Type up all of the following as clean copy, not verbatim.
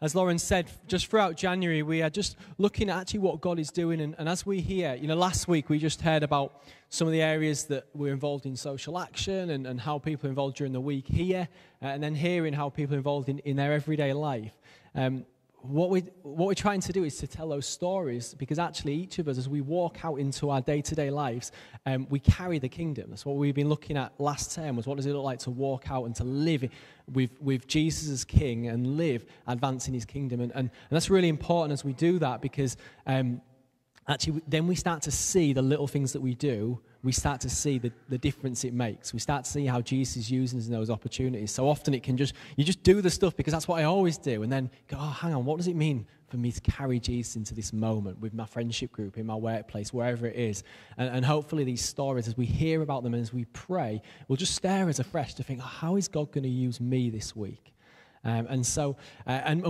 As Lauren said, just throughout January, we are just looking at actually what God is doing. And as we hear, you know, last week we just heard about some of the areas that we're involved in social action and how people are involved during the week here, and then hearing how people are involved in their everyday life. What we're trying to do is to tell those stories, because actually each of us, as we walk out into our day-to-day lives, we carry the kingdom. That's what we've been looking at last term, was what does it look like to walk out and to live with Jesus as king and live advancing his kingdom. And that's really important as we do that, because actually then we start to see the little things that we do. We start to see the difference it makes. We start to see how Jesus is using us in those opportunities. So often it can just, you just do the stuff because that's what I always do. And then go, oh, hang on, what does it mean for me to carry Jesus into this moment with my friendship group, in my workplace, wherever it is? And hopefully these stories, as we hear about them and as we pray, will just stir us afresh to think, oh, how is God going to use me this week? And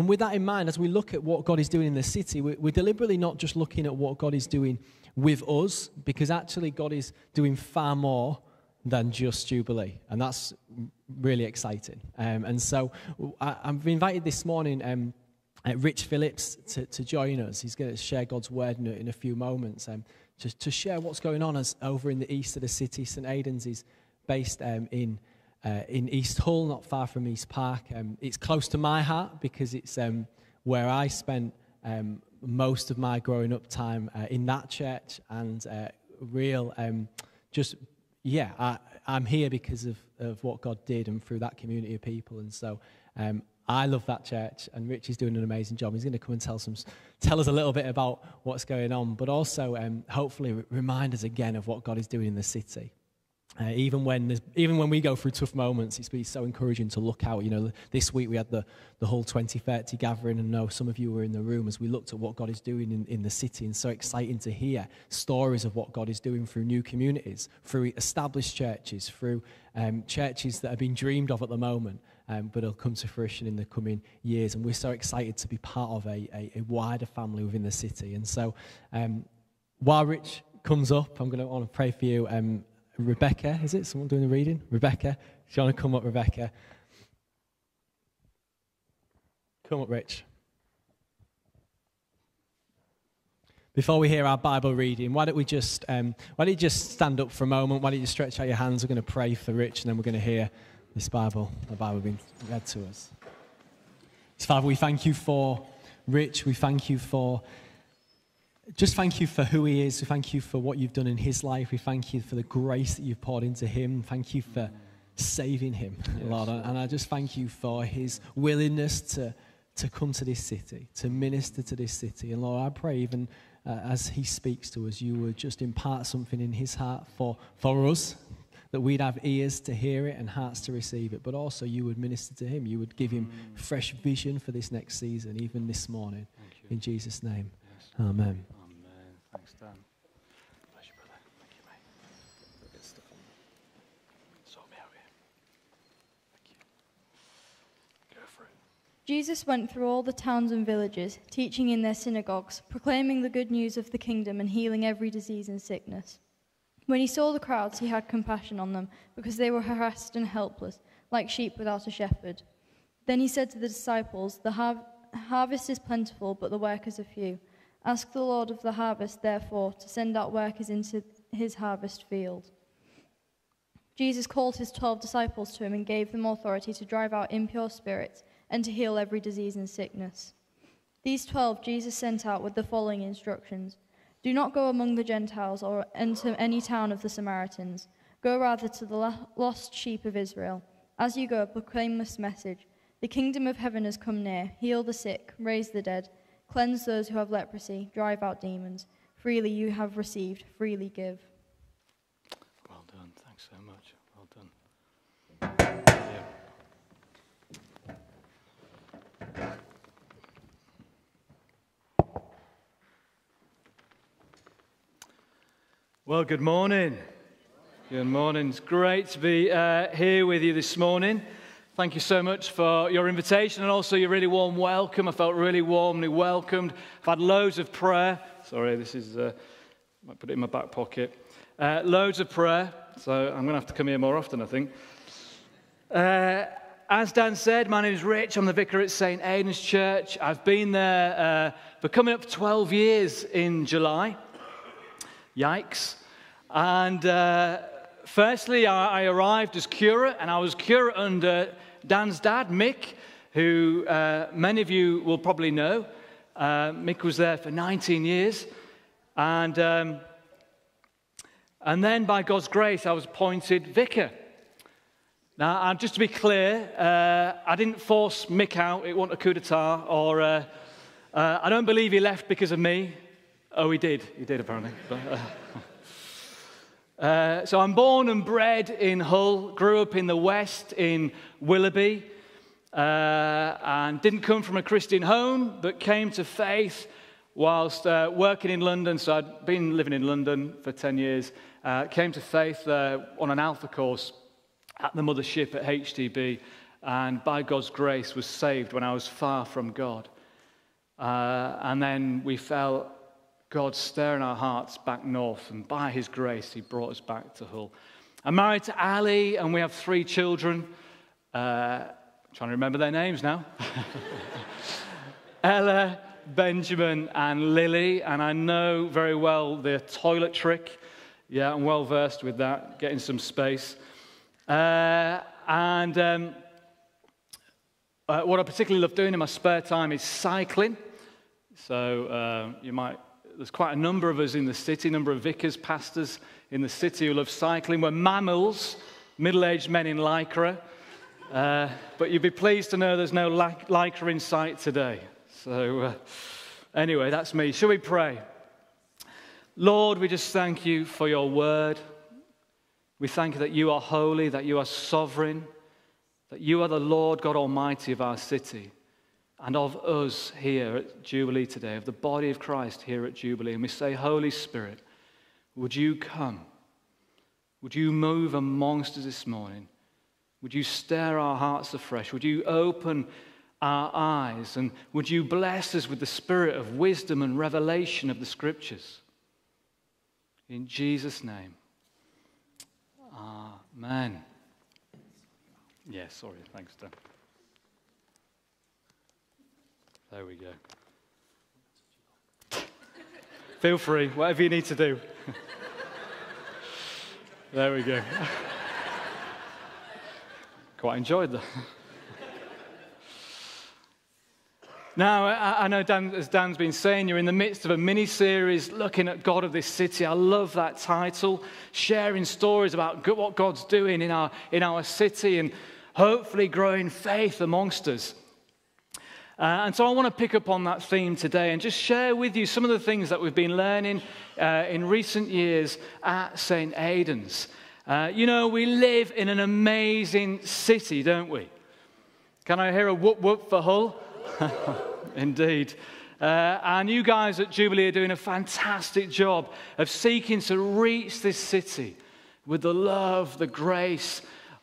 with that in mind, as we look at what God is doing in the city, we're deliberately not just looking at what God is doing with us, because actually God is doing far more than just Jubilee, and that's really exciting. And so I've been invited this morning, Rich Phillips, to join us. He's going to share God's word in a few moments, to share what's going on over in the east of the city. St. Aidan's is based in East Hull, not far from East Park. It's close to my heart because it's where I spent most of my growing up time, in that church, and I'm here because of what God did and through that community of people. And so I love that church, and Rich is doing an amazing job. He's going to come and tell us a little bit about what's going on, but also hopefully remind us again of what God is doing in the city. Even when we go through tough moments, it's been so encouraging to look out. You know, this week we had the Hull 2030 gathering, and I know some of you were in the room as we looked at what God is doing in the city, and so exciting to hear stories of what God is doing through new communities, through established churches, through churches that are being dreamed of at the moment, but it'll come to fruition in the coming years. And we're so excited to be part of a wider family within the city. And so while Rich comes up, I'm going to want to pray for you. Rebecca, is it? Someone doing the reading? Rebecca, do you want to come up, Rebecca? Come up, Rich. Before we hear our Bible reading, why don't you just stand up for a moment? Why don't you stretch out your hands? We're going to pray for Rich, and then we're going to hear this Bible, the Bible being read to us. Father, we thank you for Rich. We thank you for. Just thank you for who he is. We thank you for what you've done in his life. We thank you for the grace that you've poured into him. Thank you for saving him, Lord. And I just thank you for his willingness to come to this city, to minister to this city. And Lord, I pray even as he speaks to us, you would just impart something in his heart for us, that we'd have ears to hear it and hearts to receive it. But also you would minister to him. You would give him fresh vision for this next season, even this morning. In Jesus' name, amen. Thanks, Dan. Pleasure, brother. Thank you, mate. Good stuff. Sort me out here. Thank you. Go for it. Jesus went through all the towns and villages, teaching in their synagogues, proclaiming the good news of the kingdom and healing every disease and sickness. When he saw the crowds, he had compassion on them, because they were harassed and helpless, like sheep without a shepherd. Then he said to the disciples, "The harvest is plentiful, but the workers are few. Ask the Lord of the harvest, therefore, to send out workers into his harvest field." Jesus called his 12 disciples to him and gave them authority to drive out impure spirits and to heal every disease and sickness. These 12 Jesus sent out with the following instructions: "Do not go among the Gentiles or enter any town of the Samaritans. Go rather to the lost sheep of Israel. As you go, proclaim this message: the kingdom of heaven has come near. Heal the sick, raise the dead, cleanse those who have leprosy, drive out demons. Freely you have received, freely give." Well done. Thanks so much. Well done. Yeah. Well, good morning. Good morning. It's great to be here with you this morning. Thank you so much for your invitation and also your really warm welcome. I felt really warmly welcomed. I've had loads of prayer. Sorry, this is, I might put it in my back pocket. Loads of prayer, so I'm going to have to come here more often, I think. As Dan said, my name is Rich. I'm the vicar at St. Aidan's Church. I've been there for coming up 12 years in July. Yikes. And firstly, I arrived as curate, and I was curate under Dan's dad, Mick, who many of you will probably know. Mick was there for 19 years. And then, by God's grace, I was appointed vicar. Now, just to be clear, I didn't force Mick out. It wasn't a coup d'etat, or I don't believe he left because of me. Oh, he did. He did, apparently. But, so I'm born and bred in Hull, grew up in the West in Willoughby, and didn't come from a Christian home, but came to faith whilst working in London. So I'd been living in London for 10 years, came to faith on an Alpha course at the mothership at HTB, and by God's grace was saved when I was far from God. And then we felt God stirring our hearts back north, and by his grace, he brought us back to Hull. I'm married to Ali, and we have 3 children. I'm trying to remember their names now. Ella, Benjamin, and Lily, and I know very well the toilet trick. Yeah, I'm well versed with that, getting some space. What I particularly love doing in my spare time is cycling. So there's quite a number of us in the city, a number of vicars, pastors in the city who love cycling. We're mammals, middle-aged men in lycra. But you'd be pleased to know there's no lycra in sight today. So anyway, that's me. Shall we pray? Lord, we just thank you for your word. We thank you that you are holy, that you are sovereign, that you are the Lord God Almighty of our city and of us here at Jubilee today, of the body of Christ here at Jubilee. And we say, Holy Spirit, would you come? Would you move amongst us this morning? Would you stir our hearts afresh? Would you open our eyes? And would you bless us with the spirit of wisdom and revelation of the Scriptures? In Jesus' name. Amen. Yeah, sorry. Thanks, Dan. There we go. Feel free, whatever you need to do. There we go. Quite enjoyed that. Now, I know, Dan, as Dan's been saying, you're in the midst of a mini-series looking at God of this city. I love that title, sharing stories about what God's doing in our city and hopefully growing faith amongst us. And so I want to pick up on that theme today and just share with you some of the things that we've been learning in recent years at St. Aidan's. You know, we live in an amazing city, don't we? Can I hear a whoop-whoop for Hull? Indeed. And you guys at Jubilee are doing a fantastic job of seeking to reach this city with the love, the grace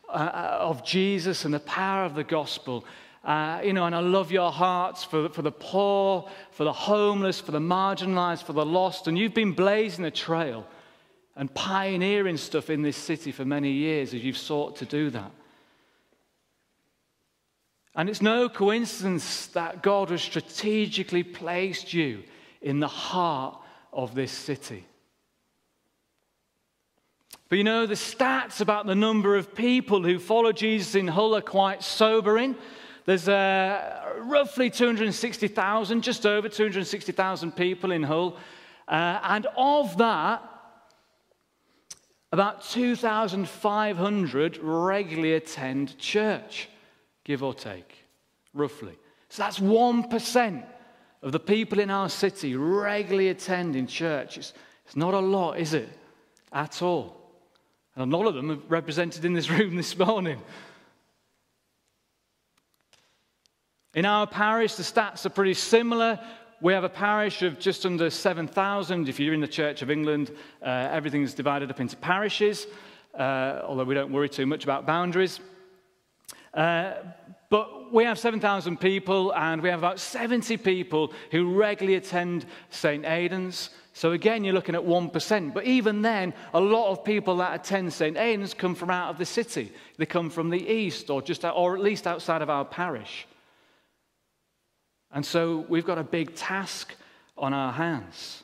of Jesus and the power of the gospel. You know, and I love your hearts for the poor, for the homeless, for the marginalized, for the lost. And you've been blazing a trail and pioneering stuff in this city for many years as you've sought to do that. And it's no coincidence that God has strategically placed you in the heart of this city. But you know, the stats about the number of people who follow Jesus in Hull are quite sobering. There's roughly 260,000, just over 260,000 people in Hull. And of that, about 2,500 regularly attend church. Give or take, roughly. So that's 1% of the people in our city regularly attending church. It's not a lot, is it? At all. And a lot of them are represented in this room this morning. In our parish, the stats are pretty similar. We have a parish of just under 7,000. If you're in the Church of England, everything's divided up into parishes, although we don't worry too much about boundaries. But we have 7,000 people, and we have about 70 people who regularly attend St. Aidan's. So again, you're looking at 1%. But even then, a lot of people that attend St. Aidan's come from out of the city. They come from the east, or just, or at least outside of our parish. And so we've got a big task on our hands.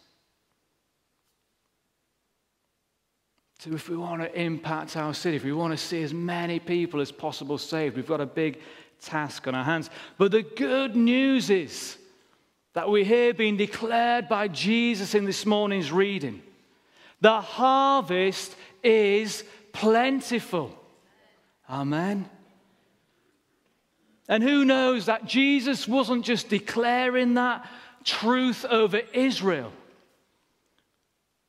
So if we want to impact our city, if we want to see as many people as possible saved, we've got a big task on our hands. But the good news is that we hear being declared by Jesus in this morning's reading. The harvest is plentiful. Amen. And who knows that Jesus wasn't just declaring that truth over Israel,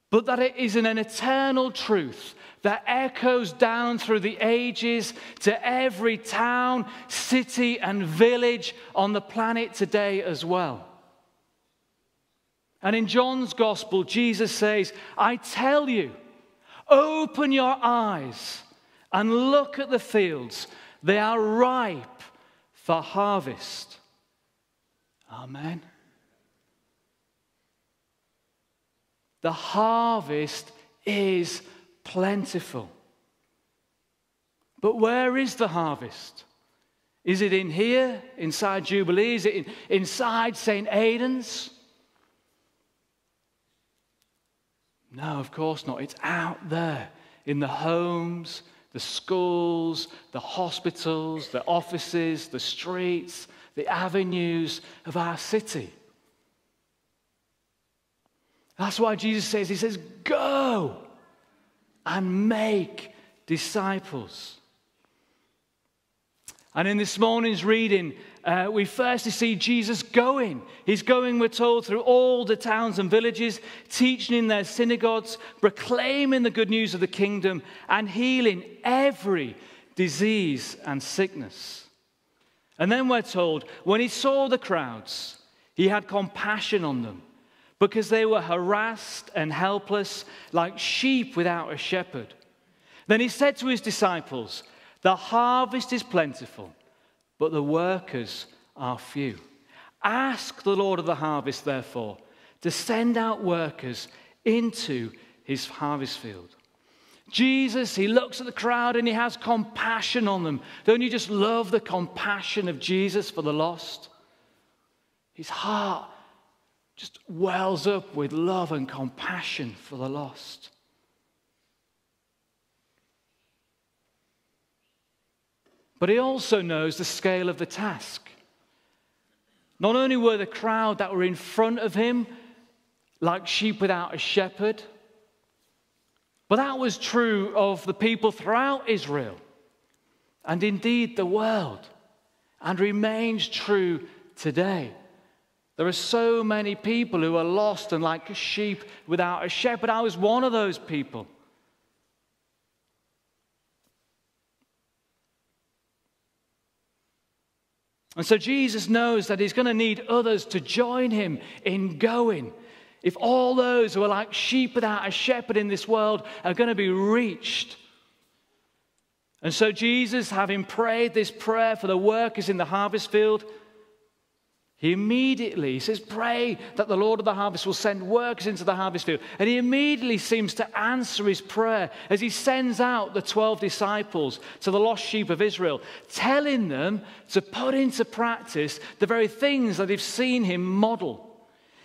but that it is an eternal truth that echoes down through the ages to every town, city, and village on the planet today as well. And in John's Gospel, Jesus says, I tell you, open your eyes and look at the fields. They are ripe for harvest. Amen. The harvest is plentiful. But where is the harvest? Is it in here, inside Jubilee? Is it inside St. Aidan's? No, of course not. It's out there in the homes, the schools, the hospitals, the offices, the streets, the avenues of our city. That's why Jesus says, he says, go and make disciples. And in this morning's reading, we firstly see Jesus going. He's going, we're told, through all the towns and villages, teaching in their synagogues, proclaiming the good news of the kingdom, and healing every disease and sickness. And then we're told, when he saw the crowds, he had compassion on them, because they were harassed and helpless, like sheep without a shepherd. Then he said to his disciples, the harvest is plentiful, but the workers are few. Ask the Lord of the harvest, therefore, to send out workers into his harvest field. Jesus, he looks at the crowd and he has compassion on them. Don't you just love the compassion of Jesus for the lost? His heart just wells up with love and compassion for the lost. But he also knows the scale of the task. Not only were the crowd that were in front of him like sheep without a shepherd, but that was true of the people throughout Israel and indeed the world, and remains true today. There are so many people who are lost and like sheep without a shepherd. I was one of those people. And so Jesus knows that he's going to need others to join him in going. If all those who are like sheep without a shepherd in this world are going to be reached. And so Jesus, having prayed this prayer for the workers in the harvest field, he immediately says, pray that the Lord of the harvest will send workers into the harvest field. And he immediately seems to answer his prayer as he sends out the 12 disciples to the lost sheep of Israel, telling them to put into practice the very things that they've seen him model.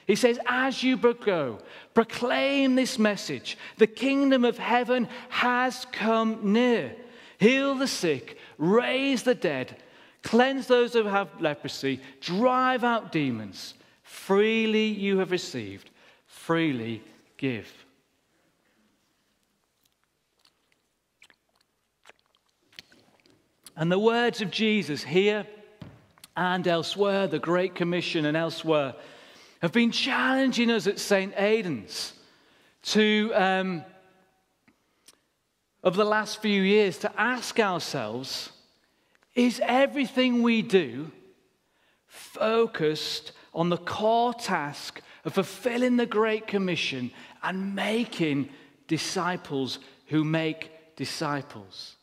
He says, as you go, proclaim this message. The kingdom of heaven has come near. Heal the sick, raise the dead, cleanse those who have leprosy, drive out demons. Freely you have received, freely give. And the words of Jesus here and elsewhere, the Great Commission and elsewhere, have been challenging us at St. Aidan's to, over the last few years, to ask ourselves, is everything we do focused on the core task of fulfilling the Great Commission and making disciples who make disciples?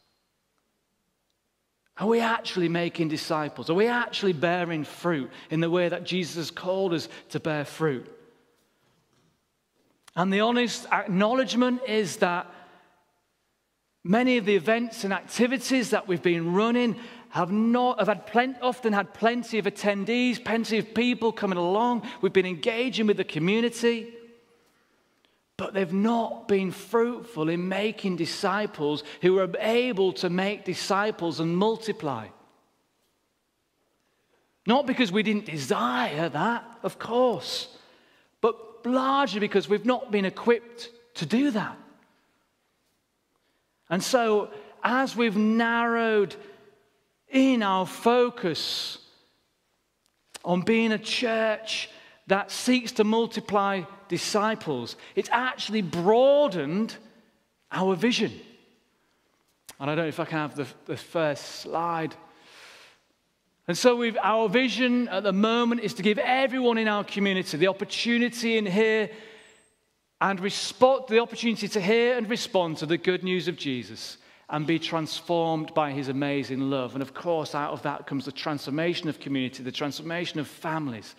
Are we actually making disciples? Are we actually bearing fruit in the way that Jesus has called us to bear fruit? And the honest acknowledgement is that many of the events and activities that we've been running have often had plenty of attendees, plenty of people coming along. We've been engaging with the community, but they've not been fruitful in making disciples who are able to make disciples and multiply. Not because we didn't desire that, of course, but largely because we've not been equipped to do that. And so, as we've narrowed in our focus on being a church that seeks to multiply disciples, it's actually broadened our vision. And I don't know if I can have the first slide. And so our vision at the moment is to give everyone in our community the opportunity in here and the opportunity to hear and respond to the good news of Jesus and be transformed by his amazing love. And of course, out of that comes the transformation of community, the transformation of families,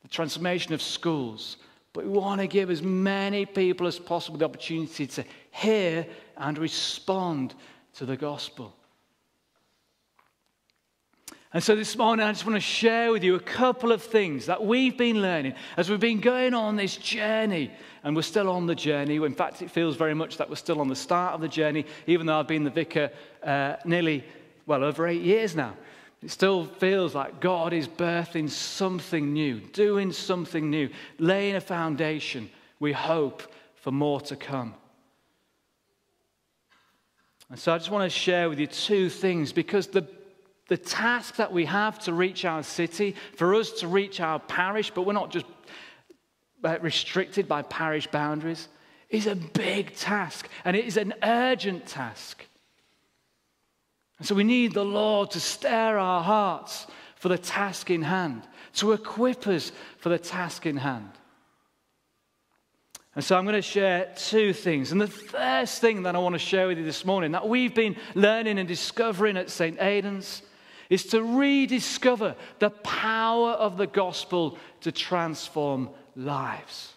the transformation of schools. But we want to give as many people as possible the opportunity to hear and respond to the gospel. And so this morning, I just want to share with you a couple of things that we've been learning as we've been going on this journey. And we're still on the journey. In fact, it feels very much that we're still on the start of the journey, even though I've been the vicar over 8 years now. It still feels like God is birthing something new, doing something new, laying a foundation. We hope for more to come. And so I just want to share with you two things, because the task that we have to reach our city, for us to reach our parish, but we're not just restricted by parish boundaries, is a big task, and it is an urgent task. And so we need the Lord to stir our hearts for the task in hand, to equip us for the task in hand. And so I'm going to share two things. And the first thing that I want to share with you this morning that we've been learning and discovering at St. Aidan's is to rediscover the power of the gospel to transform lives.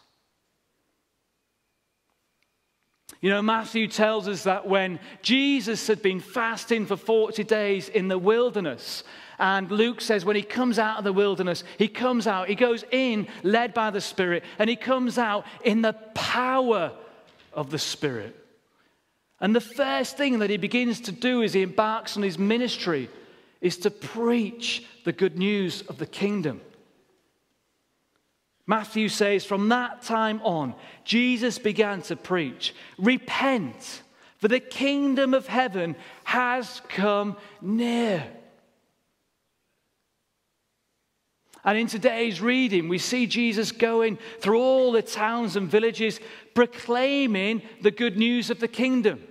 You know, Matthew tells us that when Jesus had been fasting for 40 days in the wilderness, and Luke says when he comes out of the wilderness, he comes out, he goes in, led by the Spirit, and he comes out in the power of the Spirit. And the first thing that he begins to do as he embarks on his ministry is to preach the good news of the kingdom. Matthew says, from that time on, Jesus began to preach, repent, for the kingdom of heaven has come near. And in today's reading, we see Jesus going through all the towns and villages, proclaiming the good news of the kingdom.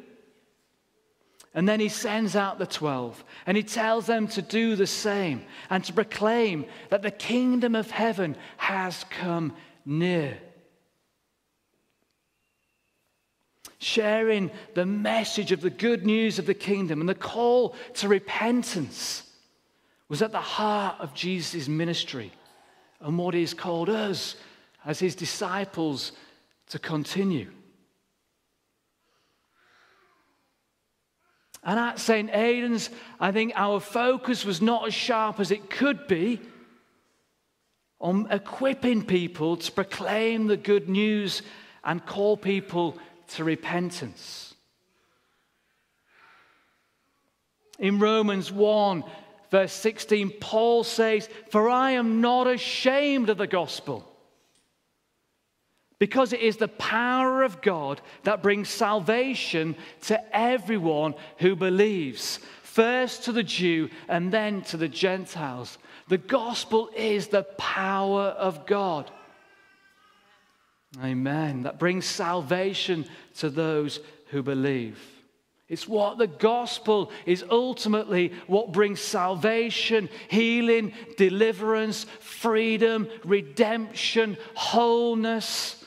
And then he sends out the 12, and he tells them to do the same and to proclaim that the kingdom of heaven has come near. Sharing the message of the good news of the kingdom and the call to repentance was at the heart of Jesus' ministry and what he's called us as his disciples to continue. And at St. Aidan's, I think our focus was not as sharp as it could be on equipping people to proclaim the good news and call people to repentance. In Romans 1, verse 16, Paul says, "For I am not ashamed of the gospel, because it is the power of God that brings salvation to everyone who believes, first to the Jew and then to the Gentiles." The gospel is the power of God. Amen. That brings salvation to those who believe. It's what the gospel is ultimately what brings salvation, healing, deliverance, freedom, redemption, wholeness,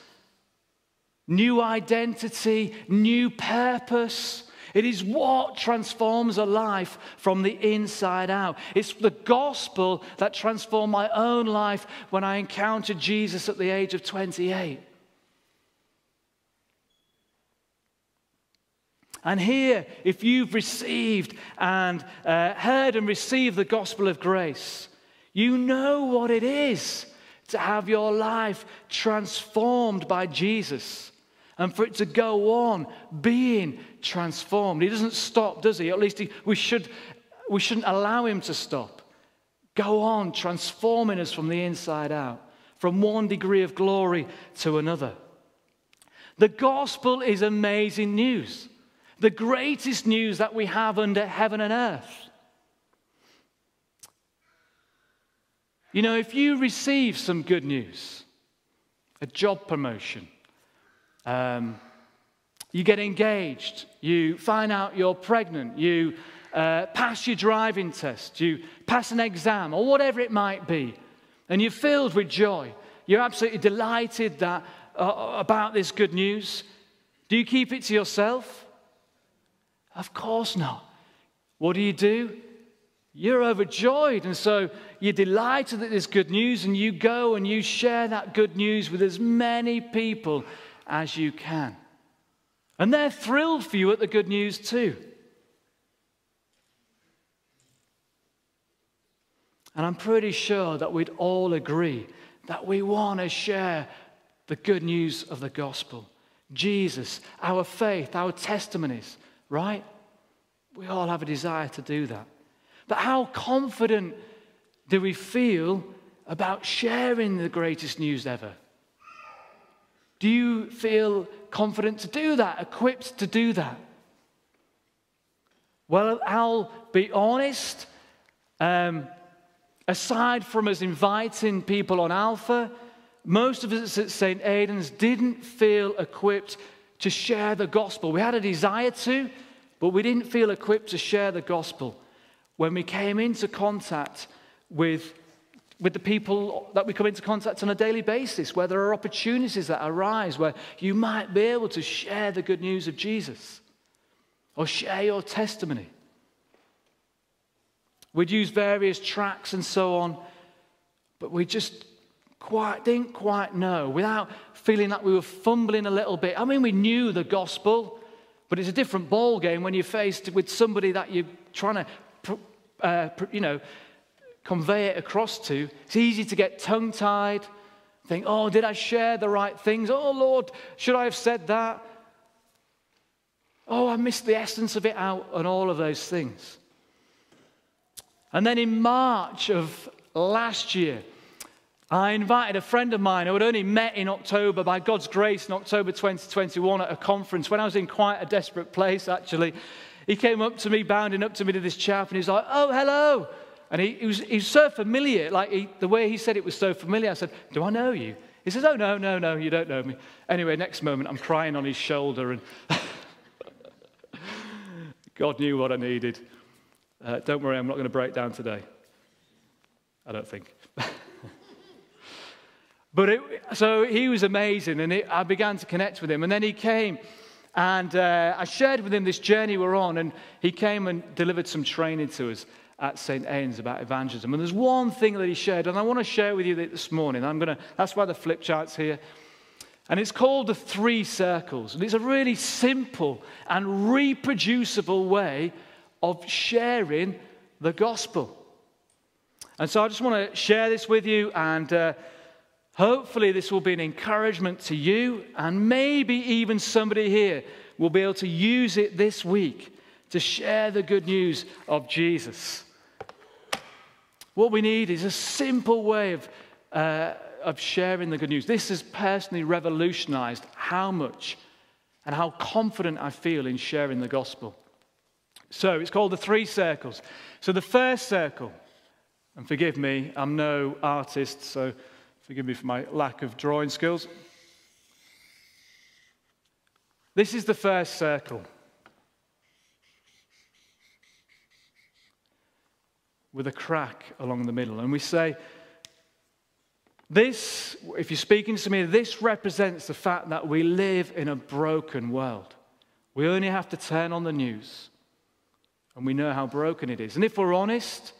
new identity, new purpose. It is what transforms a life from the inside out. It's the gospel that transformed my own life when I encountered Jesus at the age of 28. And here, if you've received and heard and received the gospel of grace, you know what it is to have your life transformed by Jesus and for it to go on being transformed. He doesn't stop, does he? At least we shouldn't allow him to stop. Go on transforming us from the inside out, from one degree of glory to another. The gospel is amazing news. The greatest news that we have under heaven and earth. You know, if you receive some good news, a job promotion, you get engaged, you find out you're pregnant, you pass your driving test, you pass an exam, or whatever it might be, and you're filled with joy. You're absolutely delighted that, about this good news. Do you keep it to yourself? Of course not. What do? You're overjoyed, and so you're delighted that there's good news, and you go and you share that good news with as many people as you can. And they're thrilled for you at the good news too. And I'm pretty sure that we'd all agree that we want to share the good news of the gospel. Jesus, our faith, our testimonies, right? We all have a desire to do that. But how confident do we feel about sharing the greatest news ever? Do you feel confident to do that, equipped to do that? Well, I'll be honest. Aside from us inviting people on Alpha, most of us at St. Aidan's didn't feel equipped to share the gospel. We had a desire to, but we didn't feel equipped to share the gospel when we came into contact with the people that we come into contact on a daily basis, where there are opportunities that arise where you might be able to share the good news of Jesus or share your testimony. We'd use various tracts and so on, but we just didn't quite know, without feeling that we were fumbling a little bit. I mean, we knew the gospel, but it's a different ball game when you're faced with somebody that you're trying to, convey it across to. It's easy to get tongue-tied, think, oh, did I share the right things? Oh, Lord, should I have said that? Oh, I missed the essence of it out, and all of those things. And then in March of last year, I invited a friend of mine who had only met in October, by God's grace, in October 2021 at a conference when I was in quite a desperate place, actually. He came up to me, bounding up to me to this chap, and he was like, oh, hello. And he was so familiar, like the way he said it was so familiar. I said, do I know you? He says, oh, no, you don't know me. Anyway, next moment, I'm crying on his shoulder, and God knew what I needed. Don't worry, I'm not going to break down today. I don't think. So he was amazing, and I began to connect with him. And then he came, and I shared with him this journey we're on, and he came and delivered some training to us at St. Aidan's about evangelism. And there's one thing that he shared, and I want to share with you this morning. That's why the flip chart's here. And it's called the Three Circles. And it's a really simple and reproducible way of sharing the gospel. And so I just want to share this with you, and hopefully this will be an encouragement to you, and maybe even somebody here will be able to use it this week to share the good news of Jesus. What we need is a simple way of sharing the good news. This has personally revolutionized how much and how confident I feel in sharing the gospel. So it's called the Three Circles. So the first circle, and forgive me, I'm no artist, so forgive me for my lack of drawing skills. This is the first circle, with a crack along the middle. And we say, this, if you're speaking to me, this represents the fact that we live in a broken world. We only have to turn on the news, and we know how broken it is. And if we're honest,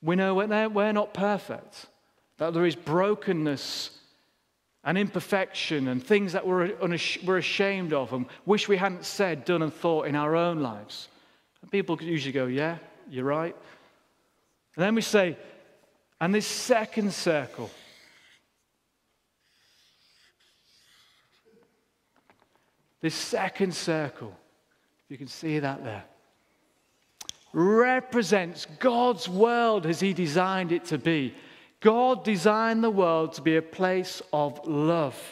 we know we're not perfect, that there is brokenness and imperfection and things that we're ashamed of and wish we hadn't said, done, and thought in our own lives. And people usually go, yeah, you're right. And then we say, and this second circle, if you can see that there, represents God's world as He designed it to be. God designed the world to be a place of love.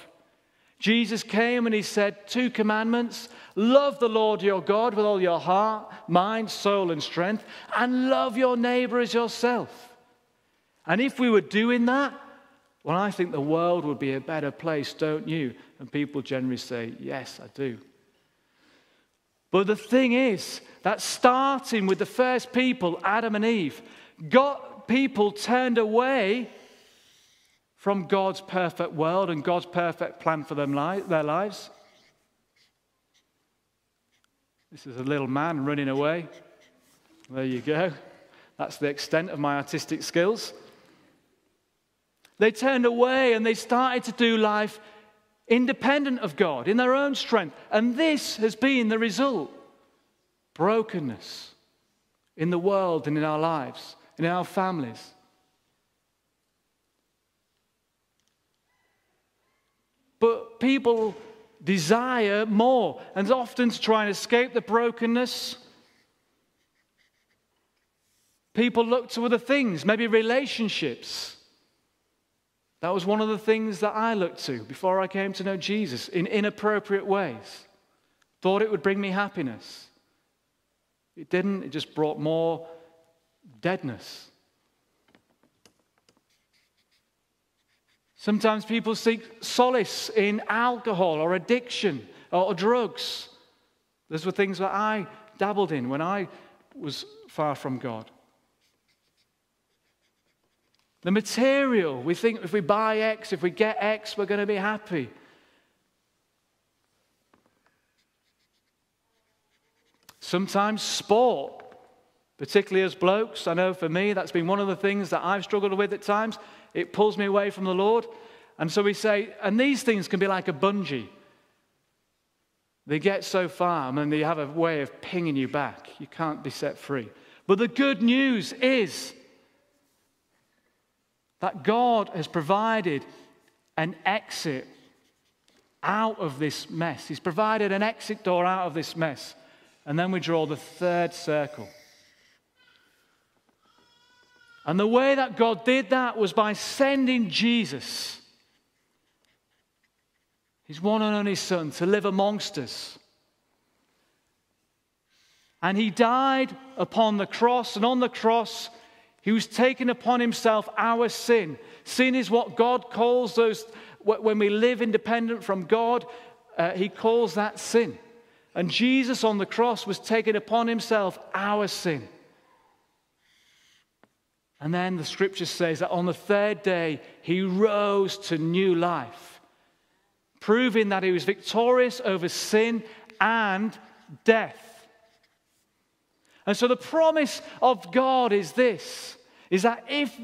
Jesus came and He said 2 commandments. Love the Lord your God with all your heart, mind, soul, and strength, and love your neighbor as yourself. And if we were doing that, well, I think the world would be a better place, don't you? And people generally say, yes, I do. But the thing is that starting with the first people, Adam and Eve, people turned away from God's perfect world and God's perfect plan for their lives. This is a little man running away. There you go. That's the extent of my artistic skills. They turned away and they started to do life independent of God, in their own strength. And this has been the result. Brokenness in the world and in our lives. In our families. But people desire more, and often to try and escape the brokenness, people look to other things, maybe relationships. That was one of the things that I looked to before I came to know Jesus, in inappropriate ways. Thought it would bring me happiness. It didn't. It just brought more deadness. Sometimes people seek solace in alcohol or addiction or drugs. Those were things that I dabbled in when I was far from God. The material, we think if we buy X, if we get X, we're going to be happy. Sometimes sport. Particularly as blokes, I know for me, that's been one of the things that I've struggled with at times. It pulls me away from the Lord. And so we say, and these things can be like a bungee. They get so far, and then they have a way of pinging you back. You can't be set free. But the good news is that God has provided an exit out of this mess. He's provided an exit door out of this mess. And then we draw the third circle. And the way that God did that was by sending Jesus, His one and only Son, to live amongst us. And He died upon the cross, and on the cross, He was taking upon Himself our sin. Sin is what God calls those, when we live independent from God, He calls that sin. And Jesus on the cross was taking upon Himself our sin. And then the scripture says that on the third day, He rose to new life, proving that He was victorious over sin and death. And so the promise of God is this, is that if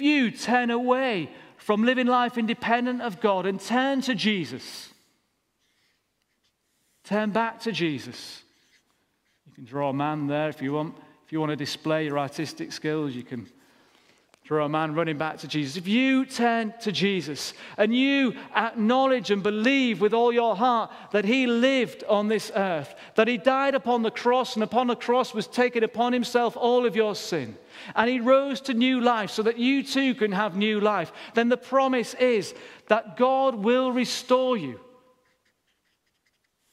you turn away from living life independent of God and turn to Jesus, turn back to Jesus. You can draw a man there if you want. If you want to display your artistic skills, you can draw a man running back to Jesus. If you turn to Jesus and you acknowledge and believe with all your heart that He lived on this earth, that He died upon the cross and upon the cross was taken upon Himself all of your sin, and He rose to new life so that you too can have new life, then the promise is that God will restore you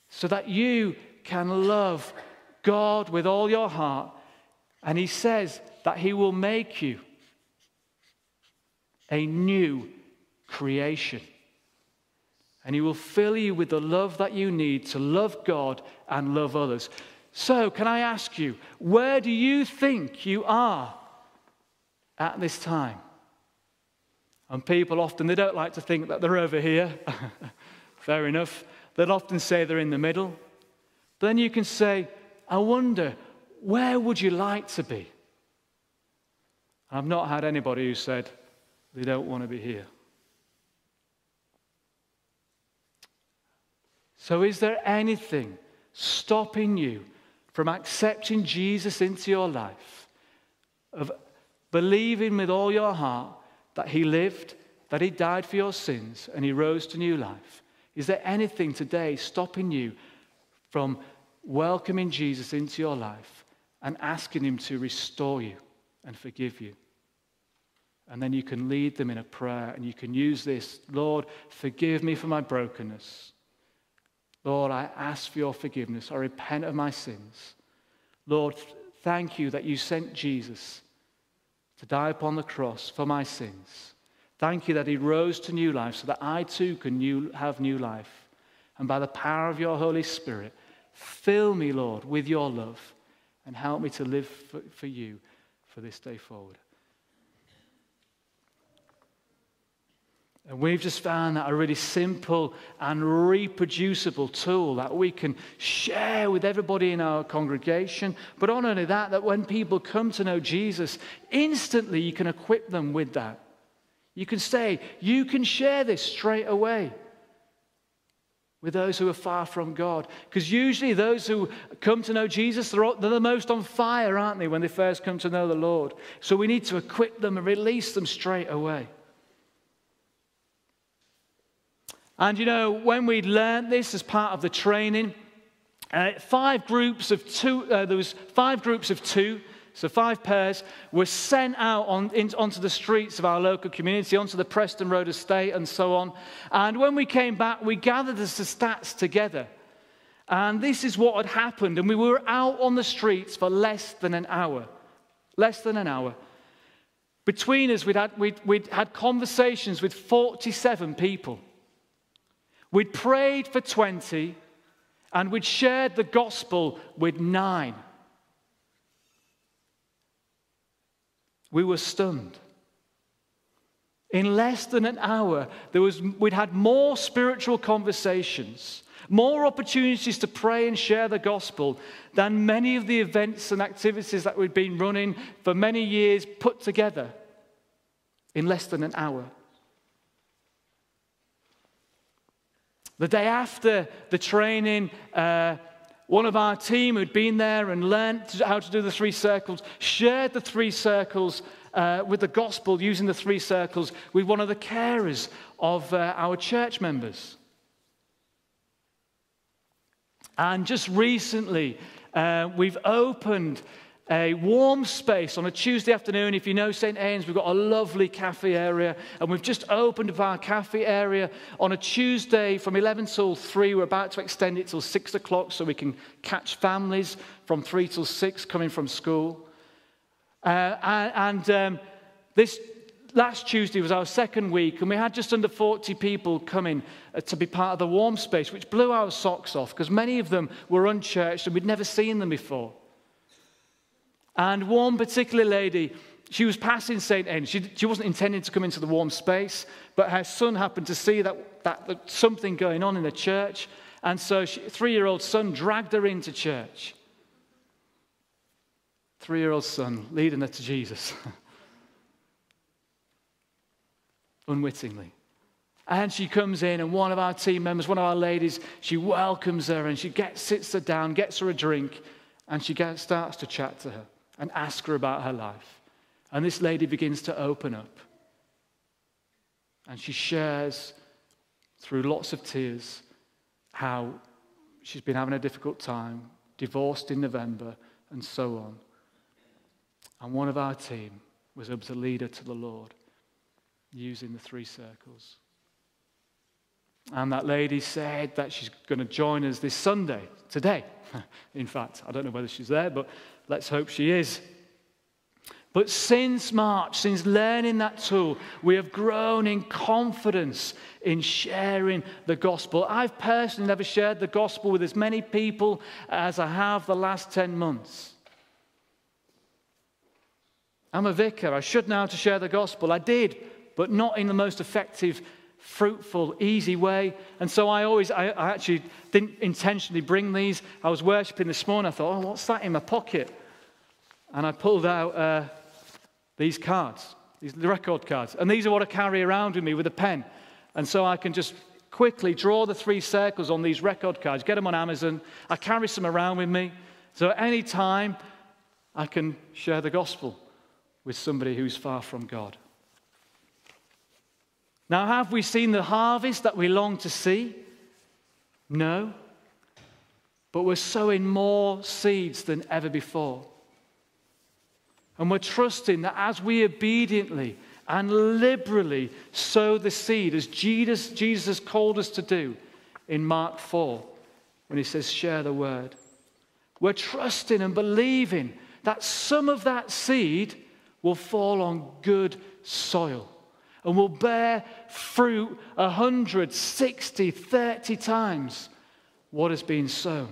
so that you can love God with all your heart. And He says that He will make you a new creation. And He will fill you with the love that you need to love God and love others. So, can I ask you, where do you think you are at this time? And people often, they don't like to think that they're over here. Fair enough. They'll often say they're in the middle. But then you can say, I wonder, where would you like to be? I've not had anybody who said they don't want to be here. So is there anything stopping you from accepting Jesus into your life, of believing with all your heart that he lived, that he died for your sins, and he rose to new life? Is there anything today stopping you from welcoming Jesus into your life and asking him to restore you and forgive you? And then you can lead them in a prayer, and you can use this, Lord, forgive me for my brokenness. Lord, I ask for your forgiveness. I repent of my sins. Lord, thank you that you sent Jesus to die upon the cross for my sins. Thank you that he rose to new life so that I too can have new life. And by the power of your Holy Spirit, fill me, Lord, with your love and help me to live for you for this day forward. And we've just found that a really simple and reproducible tool that we can share with everybody in our congregation. But not only that, that when people come to know Jesus, instantly you can equip them with that. You can say, you can share this straight away with those who are far from God. Because usually those who come to know Jesus, they're the most on fire, aren't they, when they first come to know the Lord. So we need to equip them and release them straight away. And, you know, when we learned this as part of the training, there was five groups of two, so five pairs, were sent out onto the streets of our local community, onto the Preston Road Estate and so on. And when we came back, we gathered the stats together. And this is what had happened. And we were out on the streets for less than an hour. Less than an hour. Between us, we'd had conversations with 47 people. We'd prayed for 20, and we'd shared the gospel with 9. We were stunned. In less than an hour, we'd had more spiritual conversations, more opportunities to pray and share the gospel than many of the events and activities that we'd been running for many years put together in less than an hour. The day after the training, one of our team who'd been there and learned how to do the 3 circles, shared the 3 circles with the gospel using the 3 circles with one of the carers of our church members. And just recently, we've opened a warm space on a Tuesday afternoon. If you know St. Aidan's, we've got a lovely cafe area. And we've just opened up our cafe area on a Tuesday from 11 till 3. We're about to extend it till 6 o'clock so we can catch families from 3 till 6 coming from school. This last Tuesday was our second week, and we had just under 40 people coming to be part of the warm space, which blew our socks off because many of them were unchurched and we'd never seen them before. And one particular lady, she was passing St. Aidan's. She wasn't intending to come into the warm space, but her son happened to see that something going on in the church. And so her 3-year-old son dragged her into church. 3-year-old son leading her to Jesus. Unwittingly. And she comes in, and one of our team members, one of our ladies, she welcomes her, and she sits her down, gets her a drink, and she starts to chat to her and ask her about her life. And this lady begins to open up. And she shares, through lots of tears, how she's been having a difficult time, divorced in November, and so on. And one of our team was able to lead her to the Lord using the 3 circles. And that lady said that she's going to join us this Sunday, today. In fact, I don't know whether she's there, but let's hope she is. But since March, since learning that tool, we have grown in confidence in sharing the gospel. I've personally never shared the gospel with as many people as I have the last 10 months. I'm a vicar. I should know how to share the gospel. I did, but not in the most effective fruitful, easy way. And so I actually didn't intentionally bring these. I was worshiping this morning. I thought, oh, what's that in my pocket? And I pulled out these cards, these record cards. And these are what I carry around with me with a pen. And so I can just quickly draw the three circles on these record cards, get them on Amazon. I carry some around with me. So at any time, I can share the gospel with somebody who's far from God. Now, have we seen the harvest that we long to see? No. But we're sowing more seeds than ever before. And we're trusting that as we obediently and liberally sow the seed, as Jesus called us to do in Mark 4, when he says, share the word. We're trusting and believing that some of that seed will fall on good soil and will bear fruit 160, 30 times what has been sown.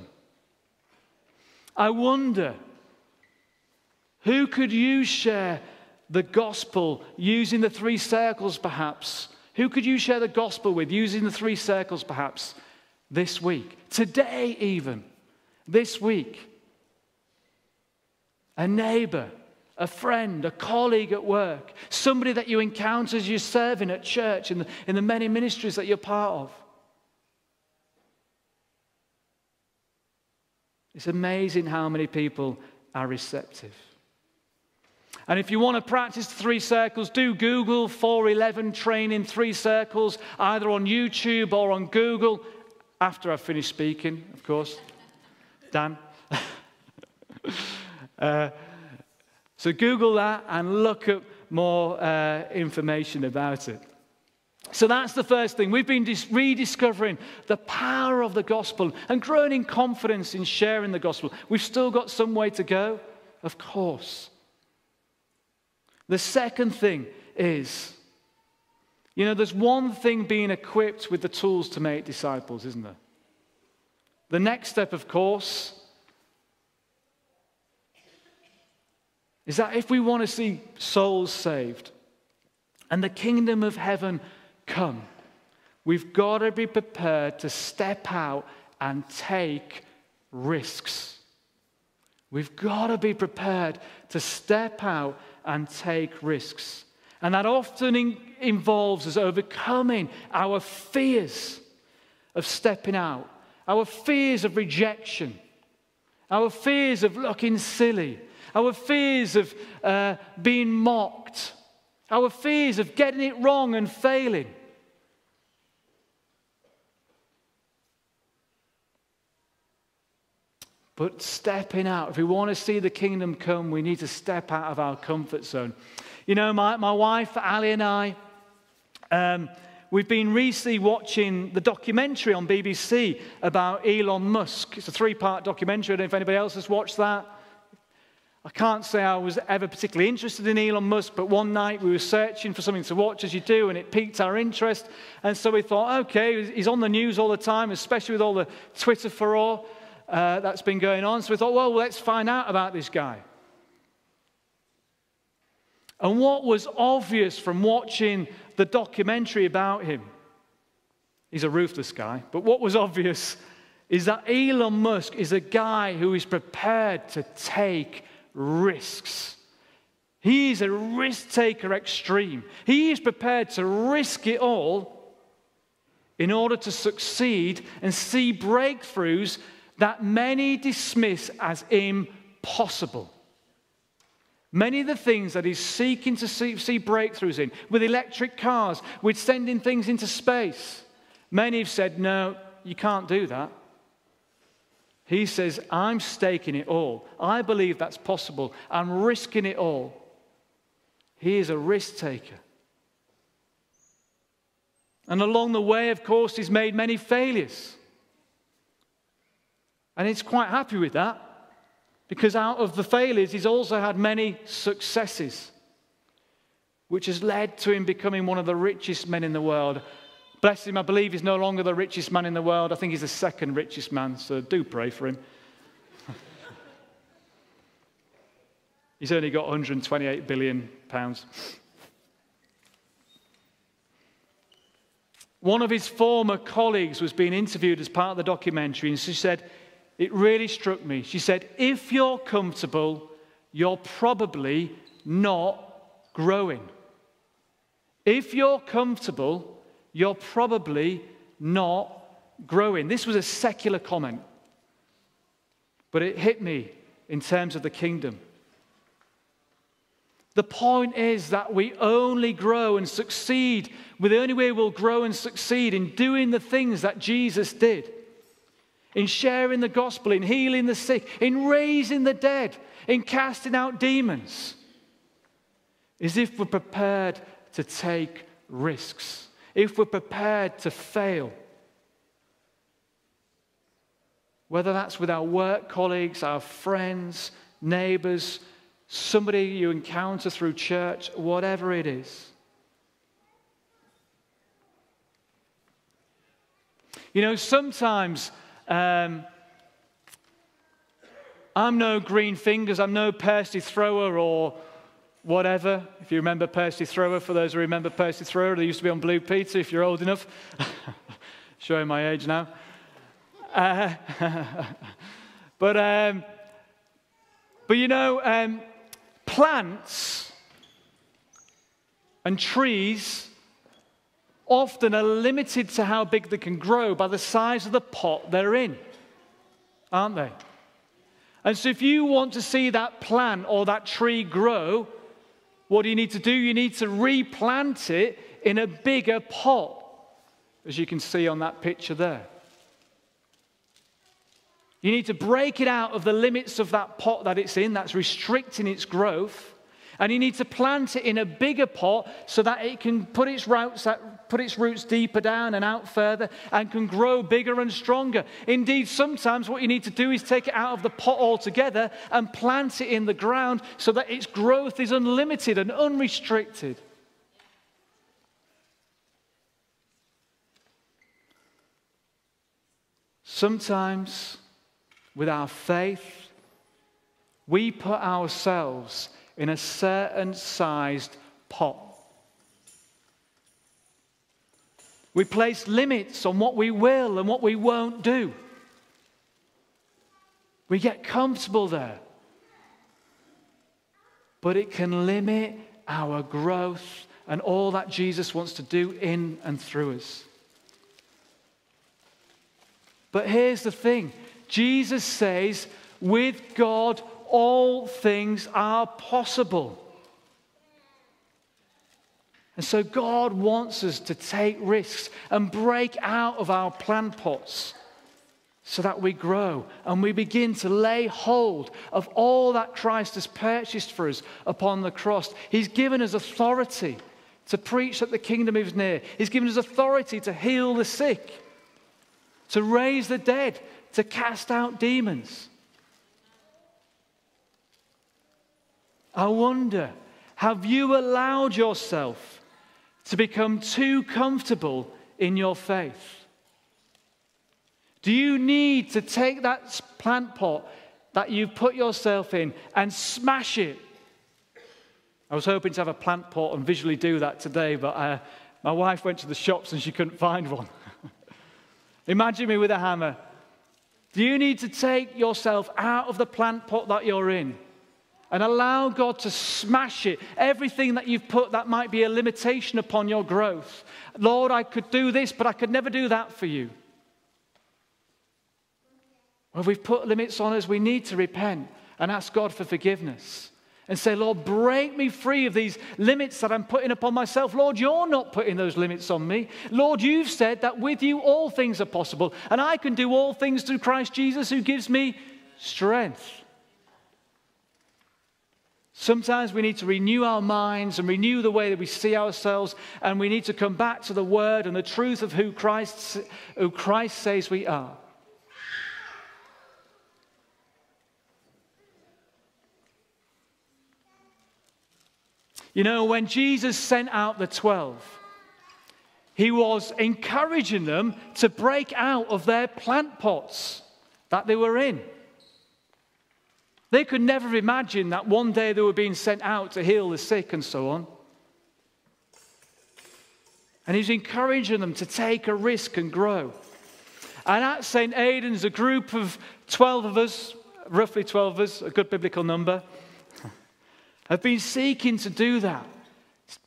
I wonder, who could you share the gospel using the three circles perhaps? Who could you share the gospel with using the three circles perhaps this week? Today even, this week. A neighbor, a friend, a colleague at work, somebody that you encounter as you're serving at church in the many ministries that you're part of. It's amazing how many people are receptive. And if you want to practice three circles, do Google 411 training three circles, either on YouTube or on Google, after I've finished speaking, of course. Dan. So Google that and look up more information about it. So that's the first thing. We've been rediscovering the power of the gospel and growing in confidence in sharing the gospel. We've still got some way to go, of course. The second thing is, you know, there's one thing being equipped with the tools to make disciples, isn't there? The next step, of course, is that if we want to see souls saved and the kingdom of heaven come, we've got to be prepared to step out and take risks. We've got to be prepared to step out and take risks. And that often involves us overcoming our fears of stepping out, our fears of rejection, our fears of looking silly, our fears of being mocked, our fears of getting it wrong and failing. But stepping out, if we want to see the kingdom come, we need to step out of our comfort zone. You know, my wife, Ali, and I, we've been recently watching the documentary on BBC about Elon Musk. It's a three-part documentary. I don't know if anybody else has watched that. I can't say I was ever particularly interested in Elon Musk, but one night we were searching for something to watch, as you do, and it piqued our interest. And so we thought, okay, he's on the news all the time, especially with all the Twitter furore that's been going on. So we thought, well, let's find out about this guy. And what was obvious from watching the documentary about him, he's a ruthless guy, but what was obvious is that Elon Musk is a guy who is prepared to take risks. He is a risk taker extreme. He is prepared to risk it all in order to succeed and see breakthroughs that many dismiss as impossible. Many of the things that he's seeking to see breakthroughs in, with electric cars, with sending things into space, many have said, no, you can't do that. He says, I'm staking it all. I believe that's possible. I'm risking it all. He is a risk taker. And along the way, of course, he's made many failures. And he's quite happy with that, because out of the failures, he's also had many successes, which has led to him becoming one of the richest men in the world. Bless him, I believe he's no longer the richest man in the world. I think he's the second richest man, so do pray for him. He's only got £128 billion. One of his former colleagues was being interviewed as part of the documentary, and she said, it really struck me. She said, if you're comfortable, you're probably not growing. If you're comfortable, you're probably not growing. This was a secular comment, but it hit me in terms of the kingdom. The point is that we only grow and succeed. The only way we'll grow and succeed in doing the things that Jesus did, in sharing the gospel, in healing the sick, in raising the dead, in casting out demons, is if we're prepared to take risks, if we're prepared to fail. Whether that's with our work colleagues, our friends, neighbors, somebody you encounter through church, whatever it is. You know, sometimes I'm no green fingers, I'm no Percy Thrower or whatever. If you remember Percy Thrower, for those who remember Percy Thrower, they used to be on Blue Peter if you're old enough. Showing my age now. But you know, plants and trees often are limited to how big they can grow by the size of the pot they're in, aren't they? And so if you want to see that plant or that tree grow, what do you need to do? You need to replant it in a bigger pot, as you can see on that picture there. You need to break it out of the limits of that pot that it's in, that's restricting its growth. And you need to plant it in a bigger pot so that it can put its roots deeper down and out further and can grow bigger and stronger. Indeed, sometimes what you need to do is take it out of the pot altogether and plant it in the ground so that its growth is unlimited and unrestricted. Sometimes, with our faith, we put ourselves in a certain sized pot. We place limits on what we will and what we won't do. We get comfortable there. But it can limit our growth and all that Jesus wants to do in and through us. But here's the thing. Jesus says, with God, all things are possible. And so God wants us to take risks and break out of our plant pots so that we grow and we begin to lay hold of all that Christ has purchased for us upon the cross. He's given us authority to preach that the kingdom is near. He's given us authority to heal the sick, to raise the dead, to cast out demons. I wonder, have you allowed yourself to become too comfortable in your faith? Do you need to take that plant pot that you've put yourself in and smash it? I was hoping to have a plant pot and visually do that today, but my wife went to the shops and she couldn't find one. Imagine me with a hammer. Do you need to take yourself out of the plant pot that you're in and allow God to smash it? Everything that you've put that might be a limitation upon your growth. Lord, I could do this, but I could never do that for you. Well, if we've put limits on us, we need to repent and ask God for forgiveness and say, Lord, break me free of these limits that I'm putting upon myself. Lord, you're not putting those limits on me. Lord, you've said that with you all things are possible, and I can do all things through Christ Jesus who gives me strength. Sometimes we need to renew our minds and renew the way that we see ourselves, and we need to come back to the word and the truth of who Christ says we are. You know, when Jesus sent out the 12, he was encouraging them to break out of their plant pots that they were in. They could never imagine that one day they were being sent out to heal the sick and so on. And he's encouraging them to take a risk and grow. And at St. Aidan's, a group of 12 of us, roughly 12 of us, a good biblical number, have been seeking to do that.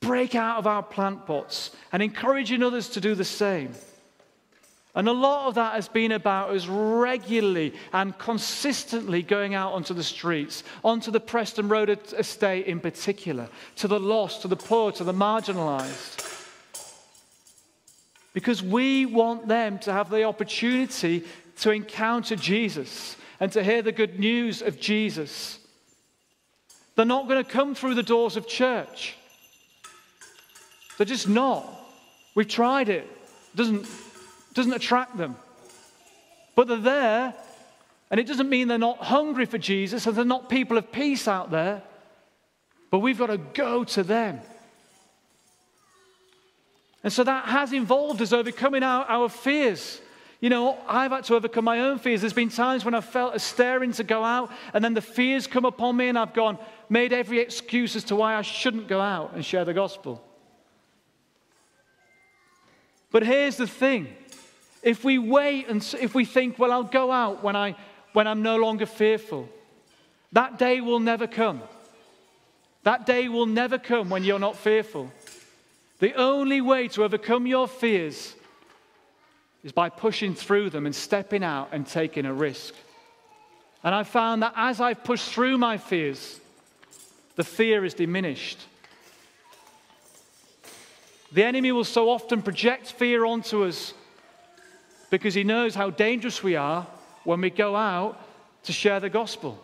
Break out of our plant pots and encouraging others to do the same. And a lot of that has been about us regularly and consistently going out onto the streets, onto the Preston Road Estate in particular, to the lost, to the poor, to the marginalised. Because we want them to have the opportunity to encounter Jesus and to hear the good news of Jesus. They're not going to come through the doors of church. They're just not. We've tried it. It doesn't attract them. But they're there, and it doesn't mean they're not hungry for Jesus, and they're not people of peace out there. But we've got to go to them. And so that has involved us overcoming our fears. You know, I've had to overcome my own fears. There's been times when I've felt a stirring to go out, and then the fears come upon me, and I've made every excuse as to why I shouldn't go out and share the gospel. But here's the thing. If we wait and if we think, well, I'll go out when I'm no longer fearful, that day will never come. That day will never come when you're not fearful. The only way to overcome your fears is by pushing through them and stepping out and taking a risk. And I found that as I've pushed through my fears, the fear is diminished. The enemy will so often project fear onto us because he knows how dangerous we are when we go out to share the gospel.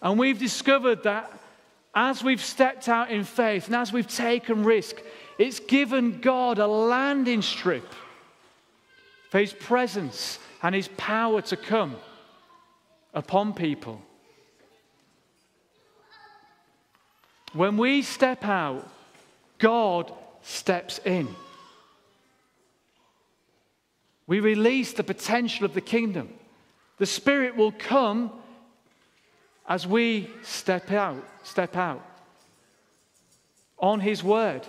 And we've discovered that as we've stepped out in faith and as we've taken risk, it's given God a landing strip for his presence and his power to come upon people. When we step out, God steps in. We release the potential of the kingdom. The Spirit will come as we step out on His word.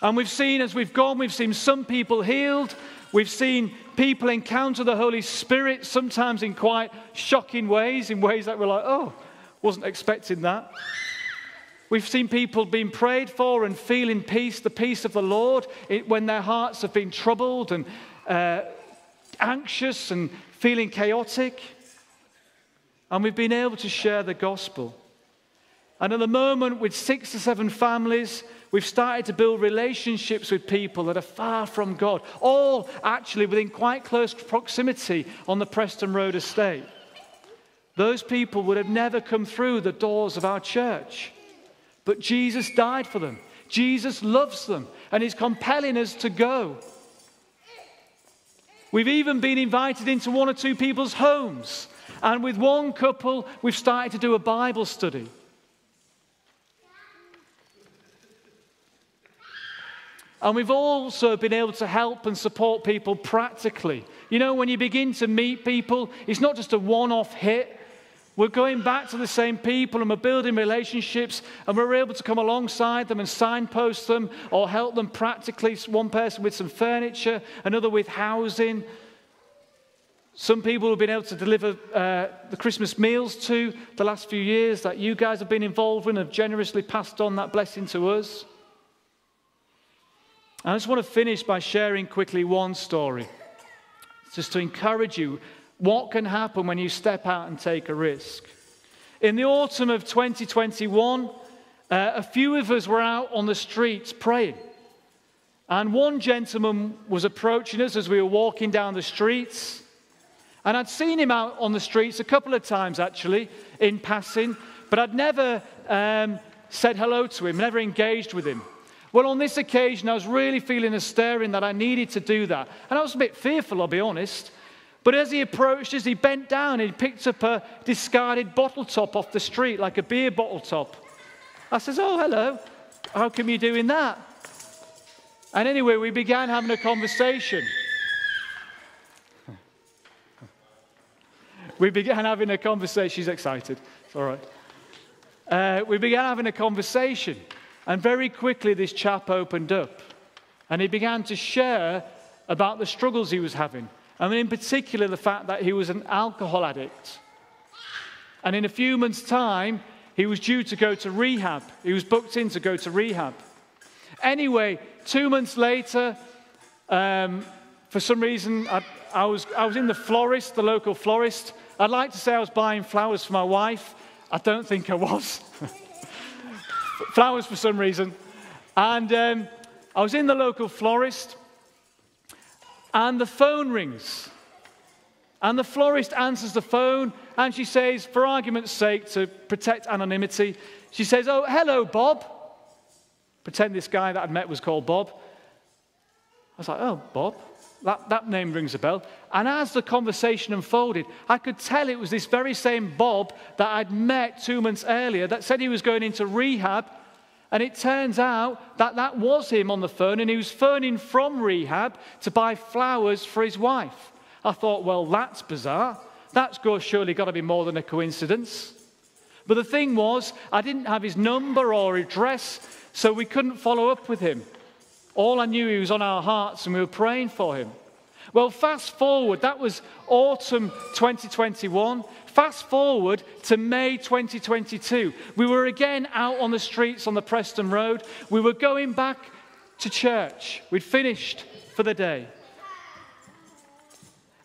And we've seen as we've gone, we've seen some people healed. We've seen people encounter the Holy Spirit, sometimes in quite shocking ways, in ways that we're like, oh, wasn't expecting that. We've seen people being prayed for and feeling peace, the peace of the Lord, when their hearts have been troubled and anxious and feeling chaotic. And we've been able to share the gospel. And at the moment, with 6 to 7 families, we've started to build relationships with people that are far from God, all actually within quite close proximity on the Preston Road Estate. Those people would have never come through the doors of our church. But Jesus died for them. Jesus loves them. And He's compelling us to go. We've even been invited into 1 or 2 people's homes. And with one couple, we've started to do a Bible study. And we've also been able to help and support people practically. You know, when you begin to meet people, it's not just a one-off hit. We're going back to the same people and we're building relationships and we're able to come alongside them and signpost them or help them practically. One person with some furniture, another with housing. Some people have been able to deliver the Christmas meals to the last few years that you guys have been involved in and have generously passed on that blessing to us. I just want to finish by sharing quickly one story just to encourage you what can happen when you step out and take a risk. In the autumn of 2021, a few of us were out on the streets praying. And one gentleman was approaching us as we were walking down the streets. And I'd seen him out on the streets a couple of times, actually, in passing. But I'd never said hello to him, never engaged with him. Well, on this occasion, I was really feeling a stirring that I needed to do that. And I was a bit fearful, I'll be honest. But as he approached us, he bent down and he picked up a discarded bottle top off the street, like a beer bottle top. I says, oh, hello. How come you're doing that? And anyway, we began having a conversation. We began having a conversation. She's excited. It's all right. we began having a conversation, and very quickly this chap opened up, and he began to share about the struggles he was having, and in particular the fact that he was an alcohol addict. And in a few months' time, he was due to go to rehab. He was booked in to go to rehab. Anyway, 2 months later, for some reason, I was in the florist, the local florist. I'd like to say I was buying flowers for my wife. I don't think I was. Flowers for some reason. And I was in the local florist, and the phone rings. And the florist answers the phone, and she says, for argument's sake, to protect anonymity, she says, "Oh, hello, Bob." Pretend this guy that I'd met was called Bob. I was like, "Oh, Bob, that name rings a bell." And as the conversation unfolded, I could tell it was this very same Bob that I'd met 2 months earlier that said he was going into rehab. And it turns out that that was him on the phone, and he was phoning from rehab to buy flowers for his wife. I thought, well, that's bizarre. That's surely got to be more than a coincidence. But the thing was, I didn't have his number or address, so we couldn't follow up with him. All I knew, he was on our hearts, and we were praying for him. Well, fast forward, that was autumn 2021. Fast forward to May 2022. We were again out on the streets on the Preston Road. We were going back to church. We'd finished for the day.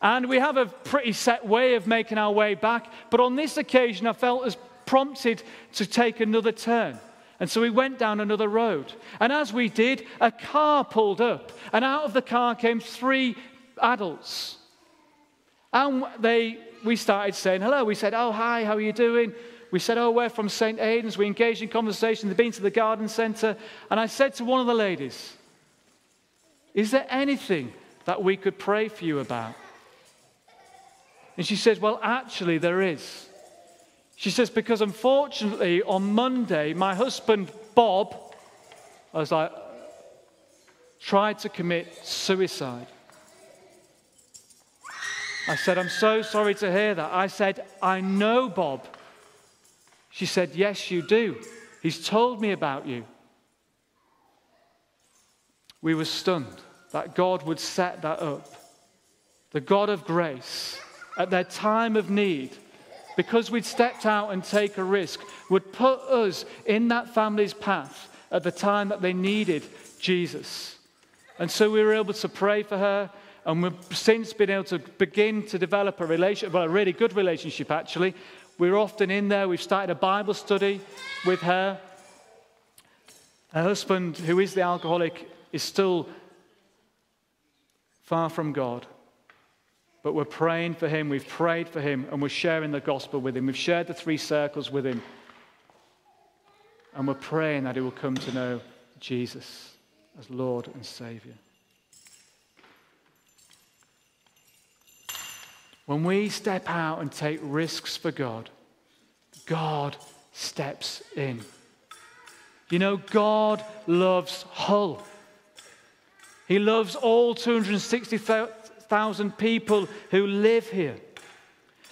And we have a pretty set way of making our way back, but on this occasion I felt as prompted to take another turn. And so we went down another road. And as we did, a car pulled up, and out of the car came three adults. And we started saying hello. We said, "Oh, hi, how are you doing?" We said, "Oh, we're from St. Aidan's." We engaged in conversation. They've been to the garden centre. And I said to one of the ladies, "Is there anything that we could pray for you about?" And she says, "Well, actually, there is." She says, "Because unfortunately, on Monday, my husband, Bob," I was like, "tried to commit suicide." I said, "I'm so sorry to hear that." I said, "I know Bob." She said, "Yes, you do. He's told me about you." We were stunned that God would set that up. The God of grace, at their time of need, because we'd stepped out and take a risk, would put us in that family's path at the time that they needed Jesus. And so we were able to pray for her, and we've since been able to begin to develop a relationship, well, a really good relationship, actually. We're often in there. We've started a Bible study with her. Her husband, who is the alcoholic, is still far from God. But we're praying for him, we've prayed for him, and we're sharing the gospel with him. We've shared the Three Circles with him. And we're praying that he will come to know Jesus as Lord and Savior. When we step out and take risks for God, God steps in. You know, God loves Hull. He loves all 260,000 people who live here.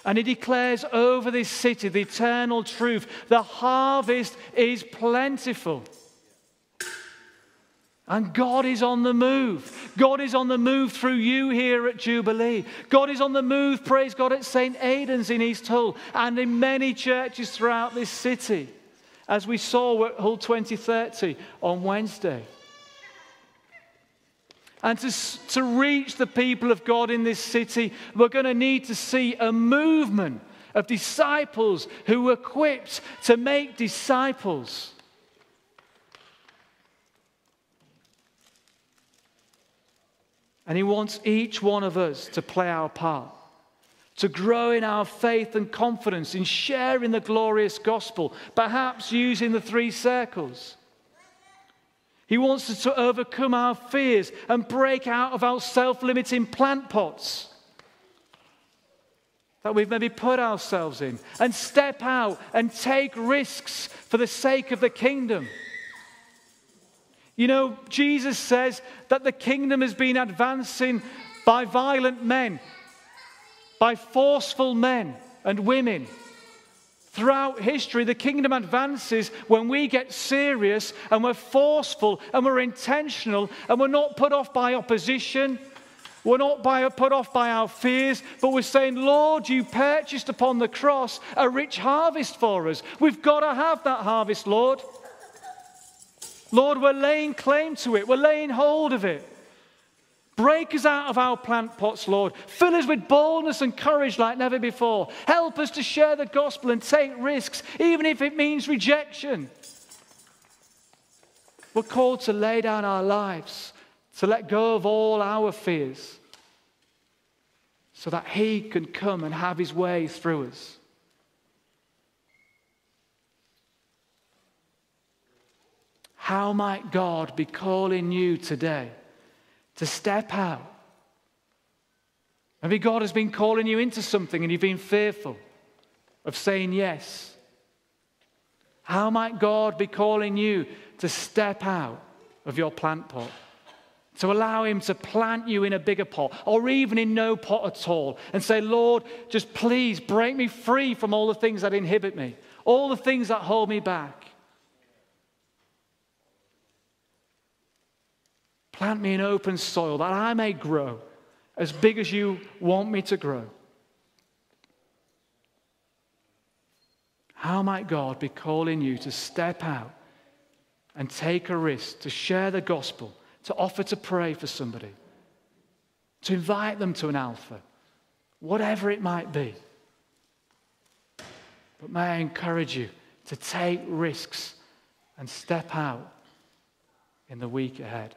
And he declares over this city the eternal truth. The harvest is plentiful. And God is on the move. God is on the move through you here at Jubilee. God is on the move, praise God, at St. Aidan's in East Hull and in many churches throughout this city, as we saw at Hull 2030 on Wednesday. And to reach the people of God in this city, we're going to need to see a movement of disciples who were equipped to make disciples. And he wants each one of us to play our part, to grow in our faith and confidence in sharing the glorious gospel, perhaps using the Three Circles. He wants us to overcome our fears and break out of our self-limiting plant pots that we've maybe put ourselves in, and step out and take risks for the sake of the kingdom. You know, Jesus says that the kingdom has been advancing by violent men, by forceful men and women. Throughout history, the kingdom advances when we get serious and we're forceful and we're intentional and we're not put off by opposition. We're not put off by our fears, but we're saying, Lord, you purchased upon the cross a rich harvest for us. We've got to have that harvest, Lord. Lord, we're laying claim to it. We're laying hold of it. Break us out of our plant pots, Lord. Fill us with boldness and courage like never before. Help us to share the gospel and take risks, even if it means rejection. We're called to lay down our lives, to let go of all our fears, so that He can come and have His way through us. How might God be calling you today to step out? Maybe God has been calling you into something and you've been fearful of saying yes. How might God be calling you to step out of your plant pot? To allow Him to plant you in a bigger pot, or even in no pot at all, and say, Lord, just please break me free from all the things that inhibit me, all the things that hold me back. Plant me in open soil that I may grow as big as you want me to grow. How might God be calling you to step out and take a risk, to share the gospel, to offer to pray for somebody, to invite them to an alpha, whatever it might be? But may I encourage you to take risks and step out in the week ahead.